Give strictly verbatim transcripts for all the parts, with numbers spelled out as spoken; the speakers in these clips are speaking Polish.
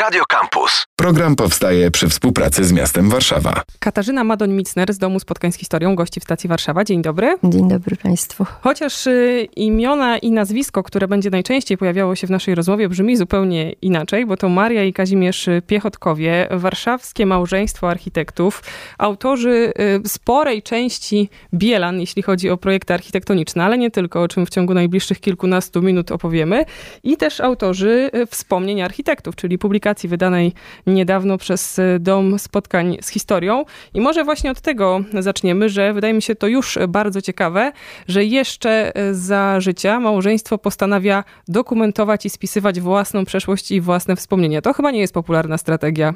Radio Campus. Program powstaje przy współpracy z miastem Warszawa. Katarzyna Madon-Mitzner z Domu Spotkań z Historią gości w stacji Warszawa. Dzień dobry. Dzień dobry Państwu. Chociaż y, imiona i nazwisko, które będzie najczęściej pojawiało się w naszej rozmowie, brzmi zupełnie inaczej, bo to Maria i Kazimierz Piechotkowie, warszawskie małżeństwo architektów, autorzy y, sporej części bielan, jeśli chodzi o projekty architektoniczne, ale nie tylko, o czym w ciągu najbliższych kilkunastu minut opowiemy, i też autorzy wspomnień architektów, czyli publikacji wydanej niedawno przez Dom Spotkań z Historią. I może właśnie od tego zaczniemy, że wydaje mi się to już bardzo ciekawe, że jeszcze za życia małżeństwo postanawia dokumentować i spisywać własną przeszłość i własne wspomnienia. To chyba nie jest popularna strategia.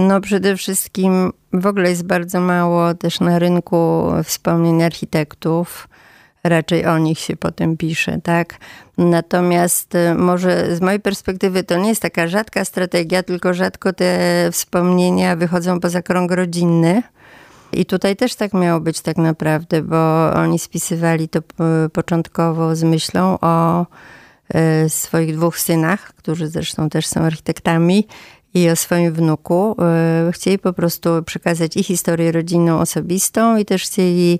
No przede wszystkim w ogóle jest bardzo mało też na rynku wspomnień architektów. Raczej o nich się potem pisze, tak? Natomiast może z mojej perspektywy to nie jest taka rzadka strategia, tylko rzadko te wspomnienia wychodzą poza krąg rodzinny. I tutaj też tak miało być tak naprawdę, bo oni spisywali to początkowo z myślą o swoich dwóch synach, którzy zresztą też są architektami, i o swoim wnuku. Chcieli po prostu przekazać i historię rodzinną, osobistą, i też chcieli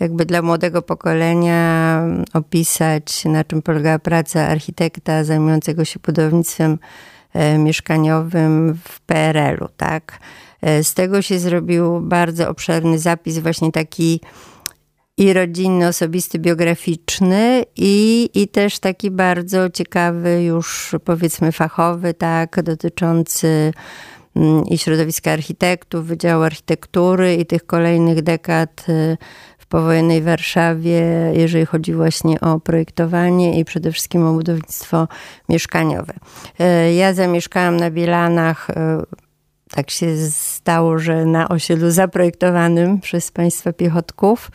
jakby dla młodego pokolenia opisać, na czym polegała praca architekta zajmującego się budownictwem mieszkaniowym w P R L u, tak? Z tego się zrobił bardzo obszerny zapis, właśnie taki i rodzinny, osobisty, biograficzny, i, i też taki bardzo ciekawy już, powiedzmy, fachowy, tak, dotyczący i środowiska architektów, Wydziału Architektury i tych kolejnych dekad w powojennej Warszawie, jeżeli chodzi właśnie o projektowanie i przede wszystkim o budownictwo mieszkaniowe. Ja zamieszkałam na Bielanach. Tak się stało, że na osiedlu zaprojektowanym przez państwa Piechotków.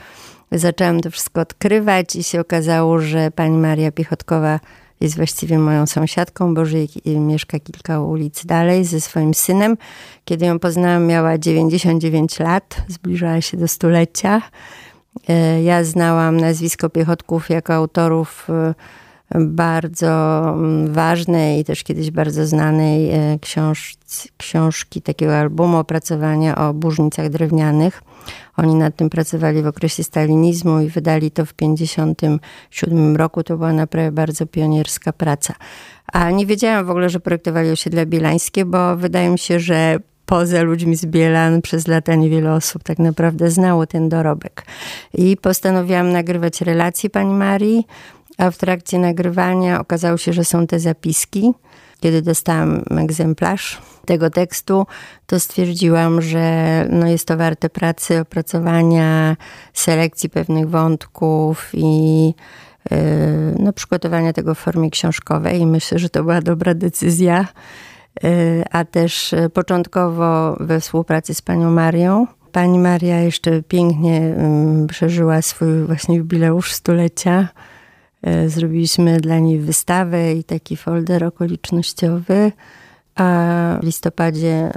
Zaczęłam to wszystko odkrywać i się okazało, że pani Maria Piechotkowa jest właściwie moją sąsiadką, bo żyje, mieszka kilka ulic dalej ze swoim synem. Kiedy ją poznałam, miała dziewięćdziesiąt dziewięć lat, zbliżała się do stulecia. Ja znałam nazwisko Piechotków jako autorów bardzo ważnej i też kiedyś bardzo znanej książ- książki, takiego albumu opracowania o burznicach drewnianych. Oni nad tym pracowali w okresie stalinizmu i wydali to w pięćdziesiątym siódmym roku. To była naprawdę bardzo pionierska praca. A nie wiedziałam w ogóle, że projektowali osiedla bielańskie, bo wydaje mi się, że poza ludźmi z Bielan przez lata niewiele osób tak naprawdę znało ten dorobek. I postanowiłam nagrywać relacje pani Marii, a w trakcie nagrywania okazało się, że są te zapiski. Kiedy dostałam egzemplarz tego tekstu, to stwierdziłam, że no jest to warte pracy, opracowania, selekcji pewnych wątków i yy, no, przygotowania tego w formie książkowej. I myślę, że to była dobra decyzja. Yy, a też początkowo we współpracy z panią Marią. Pani Maria jeszcze pięknie yy, przeżyła swój właśnie jubileusz stulecia. Zrobiliśmy dla niej wystawę i taki folder okolicznościowy, a w listopadzie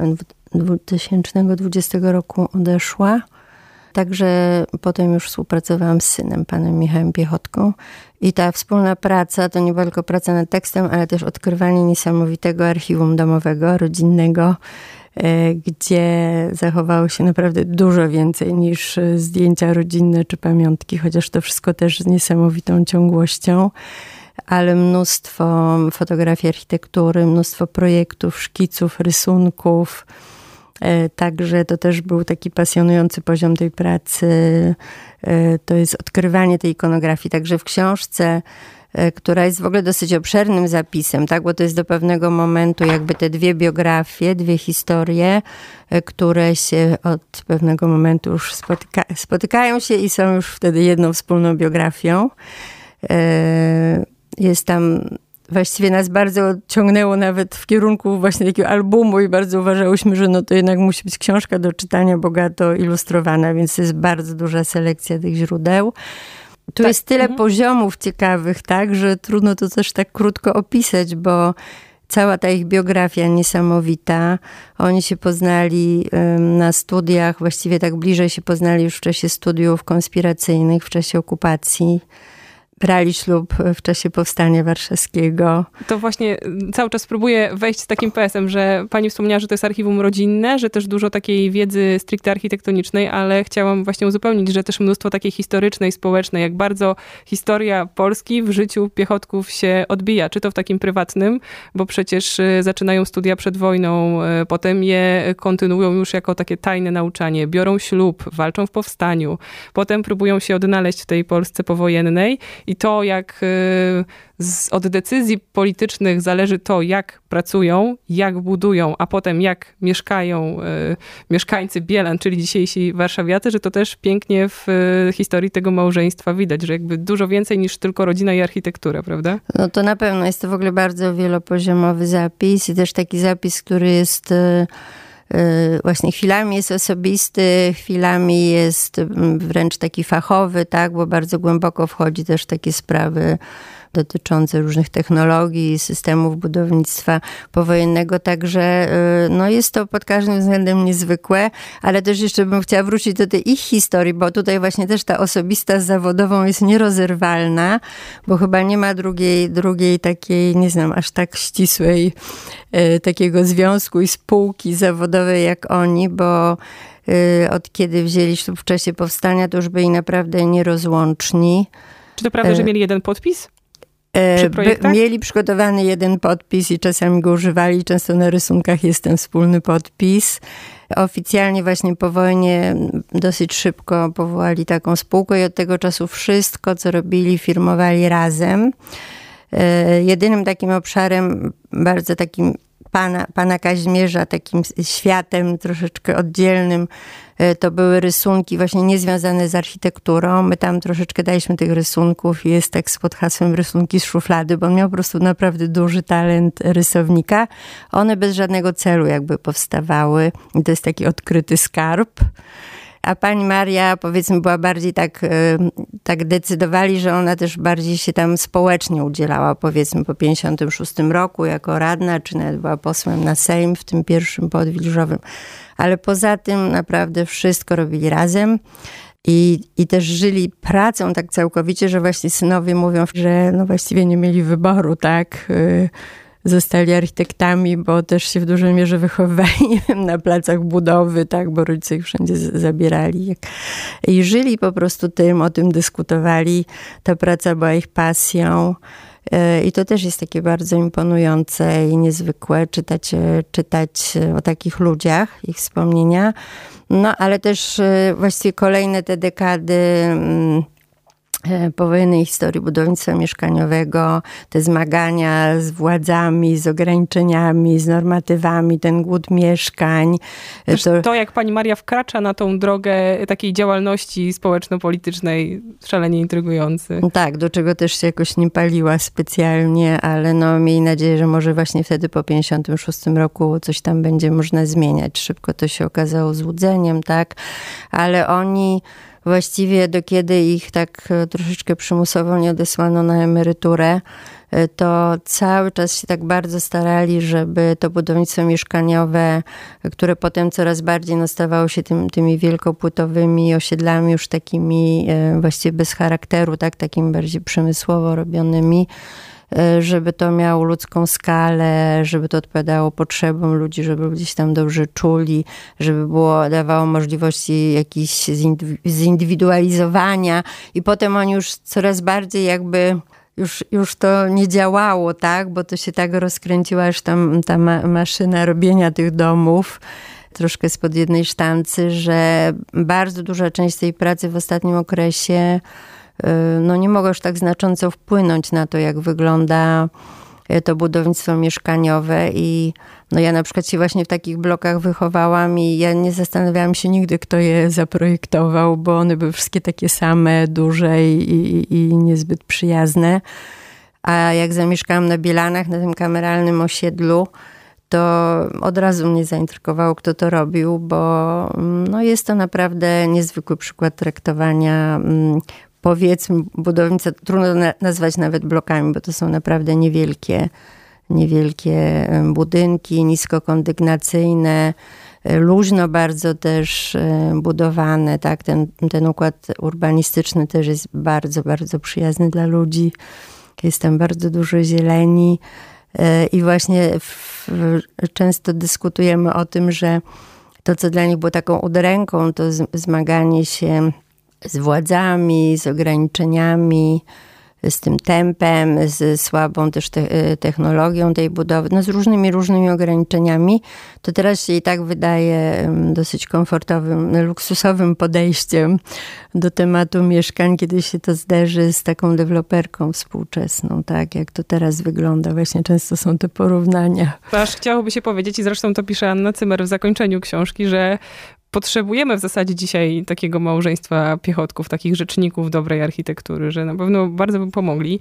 dwa tysiące dwudziestego roku odeszła. Także potem już współpracowałam z synem, panem Michałem Piechotką. I ta wspólna praca to nie była tylko praca nad tekstem, ale też odkrywanie niesamowitego archiwum domowego, rodzinnego, gdzie zachowało się naprawdę dużo więcej niż zdjęcia rodzinne czy pamiątki, chociaż to wszystko też z niesamowitą ciągłością, ale mnóstwo fotografii architektury, mnóstwo projektów, szkiców, rysunków. Także to też był taki pasjonujący poziom tej pracy. To jest odkrywanie tej ikonografii. Także w książce, która jest w ogóle dosyć obszernym zapisem, tak? Bo to jest do pewnego momentu jakby te dwie biografie, dwie historie, które się od pewnego momentu już spotyka, spotykają się i są już wtedy jedną wspólną biografią. Jest tam... Właściwie nas bardzo ciągnęło nawet w kierunku właśnie takiego albumu i bardzo uważałyśmy, że no to jednak musi być książka do czytania, bogato ilustrowana, więc jest bardzo duża selekcja tych źródeł. Tu tak, jest tyle mhm. poziomów ciekawych, tak, że trudno to też tak krótko opisać, bo cała ta ich biografia niesamowita. Oni się poznali na studiach, właściwie tak bliżej się poznali już w czasie studiów konspiracyjnych, w czasie okupacji. brali ślub w czasie Powstania Warszawskiego. To właśnie cały czas próbuję wejść z takim pesem, że pani wspomniała, że to jest archiwum rodzinne, że też dużo takiej wiedzy stricte architektonicznej, ale chciałam właśnie uzupełnić, że też mnóstwo takiej historycznej, społecznej, jak bardzo historia Polski w życiu Piechotków się odbija. Czy to w takim prywatnym, bo przecież zaczynają studia przed wojną, potem je kontynuują już jako takie tajne nauczanie, biorą ślub, walczą w powstaniu, potem próbują się odnaleźć w tej Polsce powojennej i to jak z, od decyzji politycznych zależy to, jak pracują, jak budują, a potem jak mieszkają y, mieszkańcy Bielan, czyli dzisiejsi warszawiacy, że to też pięknie w y, historii tego małżeństwa widać, że jakby dużo więcej niż tylko rodzina i architektura, prawda? No to na pewno jest to w ogóle bardzo wielopoziomowy zapis i też taki zapis, który jest... Y- Właśnie chwilami jest osobisty, chwilami jest wręcz taki fachowy, tak, bo bardzo głęboko wchodzi też w takie sprawy dotyczące różnych technologii, systemów budownictwa powojennego. Także no jest to pod każdym względem niezwykłe, ale też jeszcze bym chciała wrócić do tej ich historii, bo tutaj właśnie też ta osobista z zawodową jest nierozerwalna, bo chyba nie ma drugiej, drugiej takiej, nie znam, aż tak ścisłej takiego związku i spółki zawodowej jak oni, bo od kiedy wzięli ślub w czasie powstania, to już byli naprawdę nierozłączni. Czy to prawda, że mieli jeden podpis? By, mieli przygotowany jeden podpis i czasami go używali. Często na rysunkach jest ten wspólny podpis. Oficjalnie właśnie po wojnie dosyć szybko powołali taką spółkę i od tego czasu wszystko, co robili, firmowali razem. Jedynym takim obszarem, bardzo takim pana, pana Kazimierza, takim światem troszeczkę oddzielnym, to były rysunki właśnie niezwiązane z architekturą. My tam troszeczkę daliśmy tych rysunków. Jest tak pod hasłem rysunki z szuflady, bo on miał po prostu naprawdę duży talent rysownika. One bez żadnego celu jakby powstawały. I to jest taki odkryty skarb. A pani Maria, powiedzmy, była bardziej tak, tak decydowali, że ona też bardziej się tam społecznie udzielała, powiedzmy, po pięćdziesiątym szóstym roku jako radna, czy nawet była posłem na Sejm w tym pierwszym podwilżowym. Ale poza tym naprawdę wszystko robili razem i, i też żyli pracą tak całkowicie, że właśnie synowie mówią, że no właściwie nie mieli wyboru, tak? Zostali architektami, bo też się w dużej mierze wychowywali, nie wiem, na placach budowy, tak, bo rodzice ich wszędzie z- zabierali. I żyli po prostu tym, o tym dyskutowali. Ta praca była ich pasją. I to też jest takie bardzo imponujące i niezwykłe czytać, czytać o takich ludziach, ich wspomnienia. No, ale też właściwie kolejne te dekady powojennej historii budownictwa mieszkaniowego, te zmagania z władzami, z ograniczeniami, z normatywami, ten głód mieszkań. To... to, jak pani Maria wkracza na tą drogę takiej działalności społeczno-politycznej, szalenie intrygujący. Tak, do czego też się jakoś nie paliła specjalnie, ale no mieli nadzieję, że może właśnie wtedy po pięćdziesiątym szóstym roku coś tam będzie można zmieniać. Szybko to się okazało złudzeniem, tak? Ale oni... Właściwie do kiedy ich tak troszeczkę przymusowo nie odesłano na emeryturę, to cały czas się tak bardzo starali, żeby to budownictwo mieszkaniowe, które potem coraz bardziej no, stawało się tym, tymi wielkopłytowymi osiedlami, już takimi właściwie bez charakteru, tak, takimi bardziej przemysłowo robionymi, żeby to miało ludzką skalę, żeby to odpowiadało potrzebom ludzi, żeby ludzie się tam dobrze czuli, żeby było, dawało możliwości jakichś zindywi- zindywidualizowania i potem oni już coraz bardziej jakby już, już to nie działało, tak, bo to się tak rozkręciła aż tam ta ma- maszyna robienia tych domów, troszkę spod jednej sztancy, że bardzo duża część tej pracy w ostatnim okresie no nie mogło już tak znacząco wpłynąć na to, jak wygląda to budownictwo mieszkaniowe i no ja na przykład się właśnie w takich blokach wychowałam i ja nie zastanawiałam się nigdy, kto je zaprojektował, bo one były wszystkie takie same, duże i, i, i niezbyt przyjazne. A jak zamieszkałam na Bielanach, na tym kameralnym osiedlu, to od razu mnie zaintrygowało, kto to robił, bo no jest to naprawdę niezwykły przykład traktowania powiedzmy, budownictwa, trudno nazwać nawet blokami, bo to są naprawdę niewielkie, niewielkie budynki, niskokondygnacyjne, luźno bardzo też budowane, tak, ten, ten układ urbanistyczny też jest bardzo, bardzo przyjazny dla ludzi. Jest tam bardzo dużo zieleni i właśnie w, często dyskutujemy o tym, że to, co dla nich było taką udręką, to zmaganie się z władzami, z ograniczeniami, z tym tempem, z słabą też te- technologią tej budowy, no z różnymi, różnymi ograniczeniami, to teraz się i tak wydaje dosyć komfortowym, luksusowym podejściem do tematu mieszkań, kiedy się to zderzy z taką deweloperką współczesną, tak, jak to teraz wygląda. Właśnie często są te porównania. Aż chciałoby się powiedzieć, i zresztą to pisze Anna Cymer w zakończeniu książki, że potrzebujemy w zasadzie dzisiaj takiego małżeństwa Piechotków, takich rzeczników dobrej architektury, że na pewno bardzo by pomogli.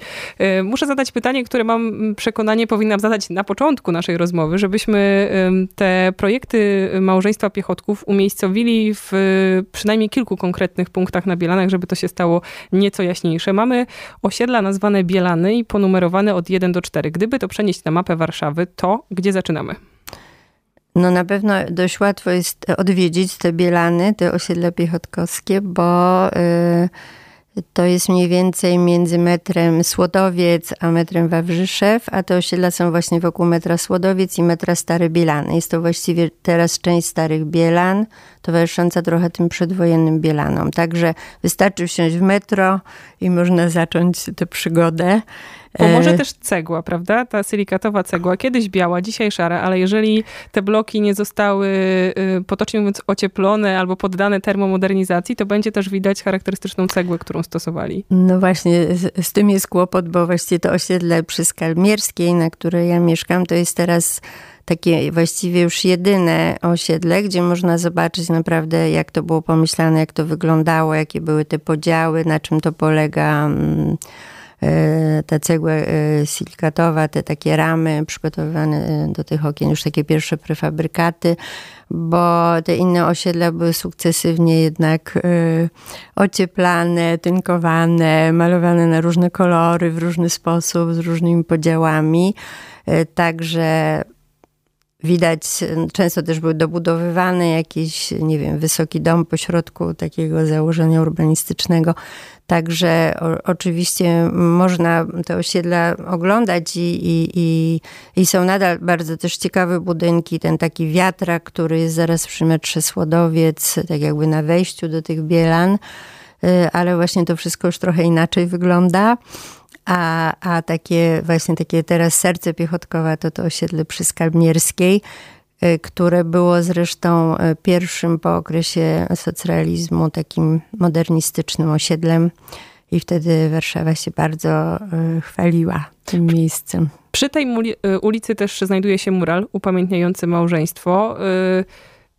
Muszę zadać pytanie, które mam przekonanie powinnam zadać na początku naszej rozmowy, żebyśmy te projekty małżeństwa Piechotków umiejscowili w przynajmniej kilku konkretnych punktach na Bielanach, żeby to się stało nieco jaśniejsze. Mamy osiedla nazwane Bielany i ponumerowane od jeden do czterech. Gdyby to przenieść na mapę Warszawy, to gdzie zaczynamy? No na pewno dość łatwo jest odwiedzić te Bielany, te osiedla piechotkowskie, bo y, to jest mniej więcej między metrem Słodowiec a metrem Wawrzyszew, a te osiedla są właśnie wokół metra Słodowiec i metra Stare Bielany. Jest to właściwie teraz część Starych Bielan, towarzysząca trochę tym przedwojennym Bielanom. Także wystarczy wsiąść w metro i można zacząć tę przygodę. Pomoże też cegła, prawda? Ta silikatowa cegła, kiedyś biała, dzisiaj szara, ale jeżeli te bloki nie zostały, potocznie mówiąc, ocieplone albo poddane termomodernizacji, to będzie też widać charakterystyczną cegłę, którą stosowali. No właśnie, z, z tym jest kłopot, bo właściwie to osiedle przy Skalmierskiej, na której ja mieszkam, to jest teraz takie właściwie już jedyne osiedle, gdzie można zobaczyć naprawdę, jak to było pomyślane, jak to wyglądało, jakie były te podziały, na czym to polega ta cegła silikatowa, te takie ramy przygotowane do tych okien, już takie pierwsze prefabrykaty, bo te inne osiedla były sukcesywnie jednak ocieplane, tynkowane, malowane na różne kolory, w różny sposób, z różnymi podziałami. Także widać, często też był dobudowywany jakiś, nie wiem, wysoki dom pośrodku takiego założenia urbanistycznego. Także o, oczywiście można te osiedla oglądać i, i, i, i są nadal bardzo też ciekawe budynki. Ten taki wiatrak, który jest zaraz przy metrze Słodowiec, tak jakby na wejściu do tych Bielan. Ale właśnie to wszystko już trochę inaczej wygląda. A, a takie właśnie takie teraz serce Piechotkowa to to osiedle przy Skalmierskiej, które było zresztą pierwszym po okresie socrealizmu takim modernistycznym osiedlem i wtedy Warszawa się bardzo chwaliła tym miejscem. Przy tej ulicy też znajduje się mural upamiętniający małżeństwo,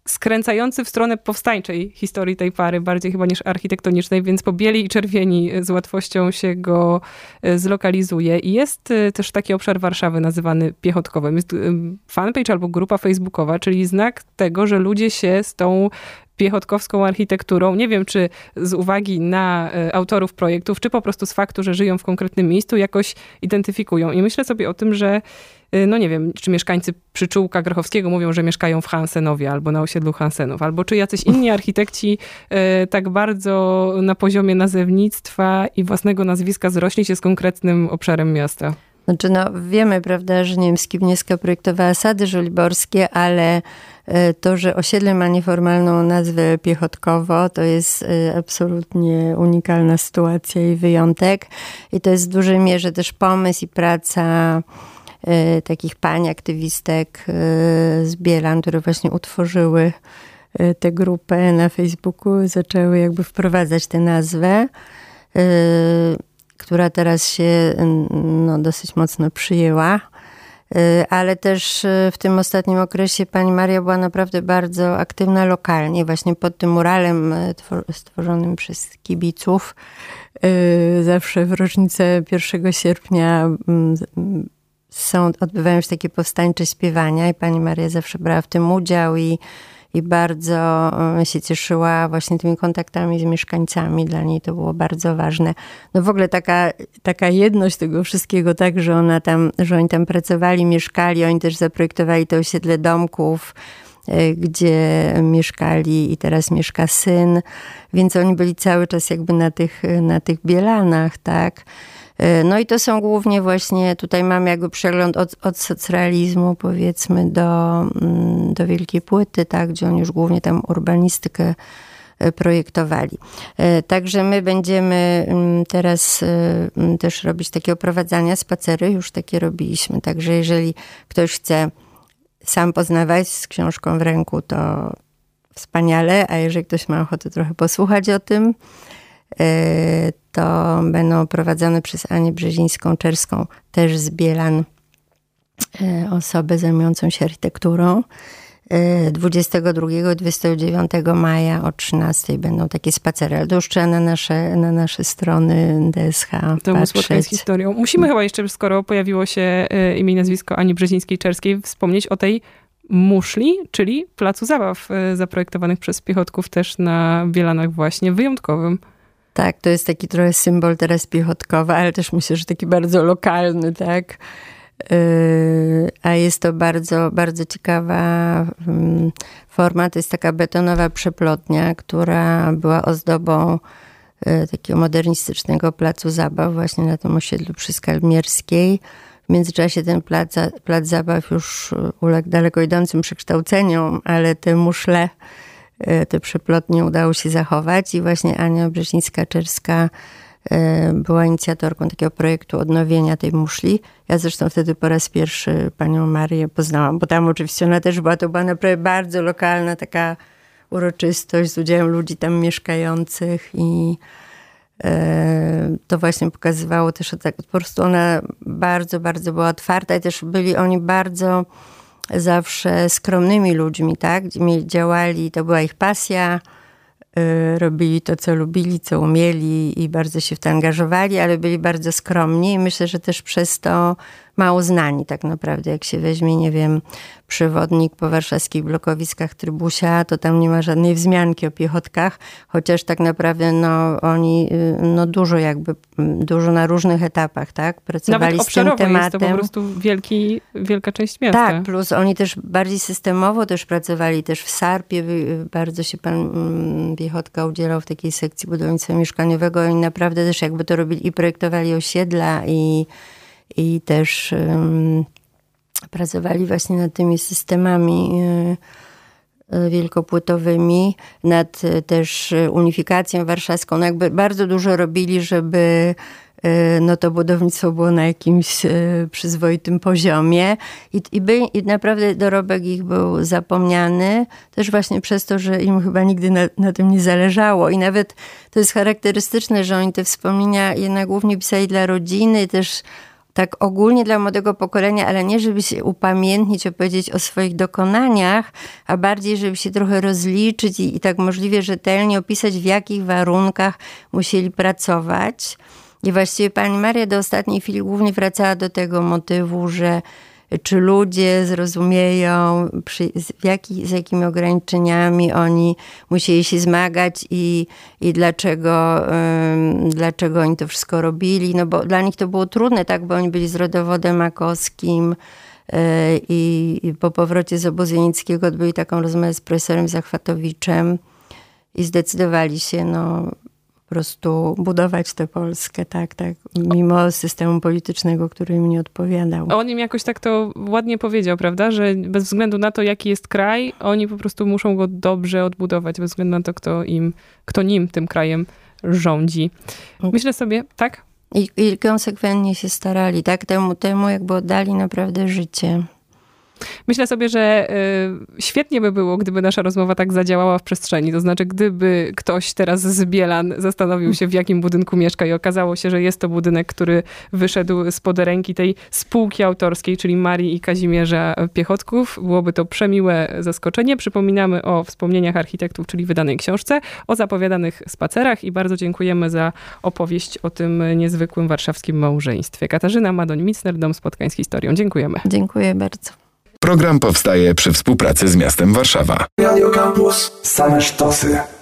skręcający w stronę powstańczej historii tej pary, bardziej chyba niż architektonicznej, więc po bieli i czerwieni z łatwością się go zlokalizuje. I jest też taki obszar Warszawy nazywany Piechotkowym. Jest fanpage albo grupa facebookowa, czyli znak tego, że ludzie się z tą piechotkowską architekturą, nie wiem czy z uwagi na autorów projektów, czy po prostu z faktu, że żyją w konkretnym miejscu, jakoś identyfikują. I myślę sobie o tym, że no nie wiem, czy mieszkańcy Przyczółka Grochowskiego mówią, że mieszkają w Hansenowie albo na osiedlu Hansenów, albo czy jacyś inni architekci y, tak bardzo na poziomie nazewnictwa i własnego nazwiska zrośli się z konkretnym obszarem miasta. Znaczy no wiemy, prawda, że nie wiem, Skibniewska projektowała sady żoliborskie, ale to, że osiedle ma nieformalną nazwę Piechotkowo, to jest absolutnie unikalna sytuacja i wyjątek. I to jest w dużej mierze też pomysł i praca takich pań aktywistek z Bielan, które właśnie utworzyły tę grupę na Facebooku, zaczęły jakby wprowadzać tę nazwę, która teraz się no, dosyć mocno przyjęła. Ale też w tym ostatnim okresie pani Maria była naprawdę bardzo aktywna lokalnie, właśnie pod tym muralem stworzonym przez kibiców. Zawsze w rocznicę pierwszego sierpnia są, odbywają się takie powstańcze śpiewania i pani Maria zawsze brała w tym udział i, i bardzo się cieszyła właśnie tymi kontaktami z mieszkańcami. Dla niej to było bardzo ważne. No w ogóle taka, taka jedność tego wszystkiego, tak, że ona tam, że oni tam pracowali, mieszkali, oni też zaprojektowali to osiedle domków, gdzie mieszkali i teraz mieszka syn, więc oni byli cały czas jakby na tych, na tych Bielanach, tak. No i to są głównie właśnie, tutaj mamy jakby przegląd od, od socrealizmu powiedzmy do, do Wielkiej Płyty, tak, gdzie oni już głównie tam urbanistykę projektowali. Także my będziemy teraz też robić takie oprowadzania, spacery, już takie robiliśmy. Także jeżeli ktoś chce sam poznawać z książką w ręku, to wspaniale, a jeżeli ktoś ma ochotę trochę posłuchać o tym, to będą oprowadzane przez Anię Brzezińską-Czerską, też z Bielan, osobę zajmującą się architekturą. dwudziestego drugiego i dwudziestego dziewiątego maja o trzynastej będą takie spacery, ale to już trzeba na nasze, na nasze strony D S H Domu Spotkań z Historią. Musimy chyba jeszcze, skoro pojawiło się imię i nazwisko Ani Brzezińskiej-Czerskiej, wspomnieć o tej muszli, czyli placu zabaw zaprojektowanych przez Piechotków też na Bielanach właśnie, wyjątkowym. Tak, to jest taki trochę symbol teraz Piechotkowa, ale też myślę, że taki bardzo lokalny, tak? A jest to bardzo, bardzo ciekawa forma. To jest taka betonowa przeplotnia, która była ozdobą takiego modernistycznego placu zabaw właśnie na tym osiedlu przy Skalmierskiej. W międzyczasie ten plac, plac zabaw już uległ daleko idącym przekształceniom, ale te muszle, te przeplotnie udało się zachować i właśnie Ania Brzezińska-Czerska była inicjatorką takiego projektu odnowienia tej muszli. Ja zresztą wtedy po raz pierwszy panią Marię poznałam, bo tam oczywiście ona też była, to była naprawdę bardzo lokalna taka uroczystość z udziałem ludzi tam mieszkających i to właśnie pokazywało też, że tak, po prostu ona bardzo, bardzo była otwarta i też byli oni bardzo zawsze skromnymi ludźmi, tak? Działali, to była ich pasja, robili to, co lubili, co umieli i bardzo się w to angażowali, ale byli bardzo skromni i myślę, że też przez to mało znani tak naprawdę. Jak się weźmie, nie wiem, przewodnik po warszawskich blokowiskach Trybusia, to tam nie ma żadnej wzmianki o Piechotkach, chociaż tak naprawdę no, oni no, dużo jakby, dużo na różnych etapach, tak, pracowali z tym tematem. Nawet obszarowo jest to po prostu wielki, wielka część miasta. Tak, plus oni też bardziej systemowo też pracowali, też w Sarpie bardzo się pan Piechotka udzielał w takiej sekcji budownictwa mieszkaniowego. Oni naprawdę też jakby to robili i projektowali osiedla i I też um, pracowali właśnie nad tymi systemami y, y, wielkopłytowymi, nad y, też unifikacją warszawską. No jakby bardzo dużo robili, żeby y, no to budownictwo było na jakimś y, przyzwoitym poziomie. I, i, by, I naprawdę dorobek ich był zapomniany. Też właśnie przez to, że im chyba nigdy na, na tym nie zależało. I nawet to jest charakterystyczne, że oni te wspomnienia jednak głównie pisali dla rodziny, też tak ogólnie dla młodego pokolenia, ale nie żeby się upamiętnić, opowiedzieć o swoich dokonaniach, a bardziej żeby się trochę rozliczyć i, i tak możliwie rzetelnie opisać, w jakich warunkach musieli pracować. I właściwie pani Maria do ostatniej chwili głównie wracała do tego motywu, że czy ludzie zrozumieją, przy, z, jaki, z jakimi ograniczeniami oni musieli się zmagać i, i dlaczego, ym, dlaczego oni to wszystko robili. No bo dla nich to było trudne, tak, bo oni byli z rodowodem makowskim yy, i po powrocie z obozu jenickiego odbyli taką rozmowę z profesorem Zachwatowiczem i zdecydowali się, no, po prostu budować tę Polskę, tak, tak, mimo systemu politycznego, który im nie odpowiadał. On im jakoś tak to ładnie powiedział, prawda, że bez względu na to, jaki jest kraj, oni po prostu muszą go dobrze odbudować, bez względu na to, kto im, kto nim, tym krajem rządzi. Myślę sobie, tak? I, i konsekwentnie się starali, tak, temu, temu jakby oddali naprawdę życie. Myślę sobie, że y, świetnie by było, gdyby nasza rozmowa tak zadziałała w przestrzeni. To znaczy, gdyby ktoś teraz z Bielan zastanowił się, w jakim budynku mieszka i okazało się, że jest to budynek, który wyszedł spod ręki tej spółki autorskiej, czyli Marii i Kazimierza Piechotków. Byłoby to przemiłe zaskoczenie. Przypominamy o wspomnieniach architektów, czyli wydanej książce, o zapowiadanych spacerach i bardzo dziękujemy za opowieść o tym niezwykłym warszawskim małżeństwie. Katarzyna Madon-Mitzner, Dom Spotkań z Historią. Dziękujemy. Dziękuję bardzo. Program powstaje przy współpracy z miastem Warszawa. Radio Campus. Same sztosy.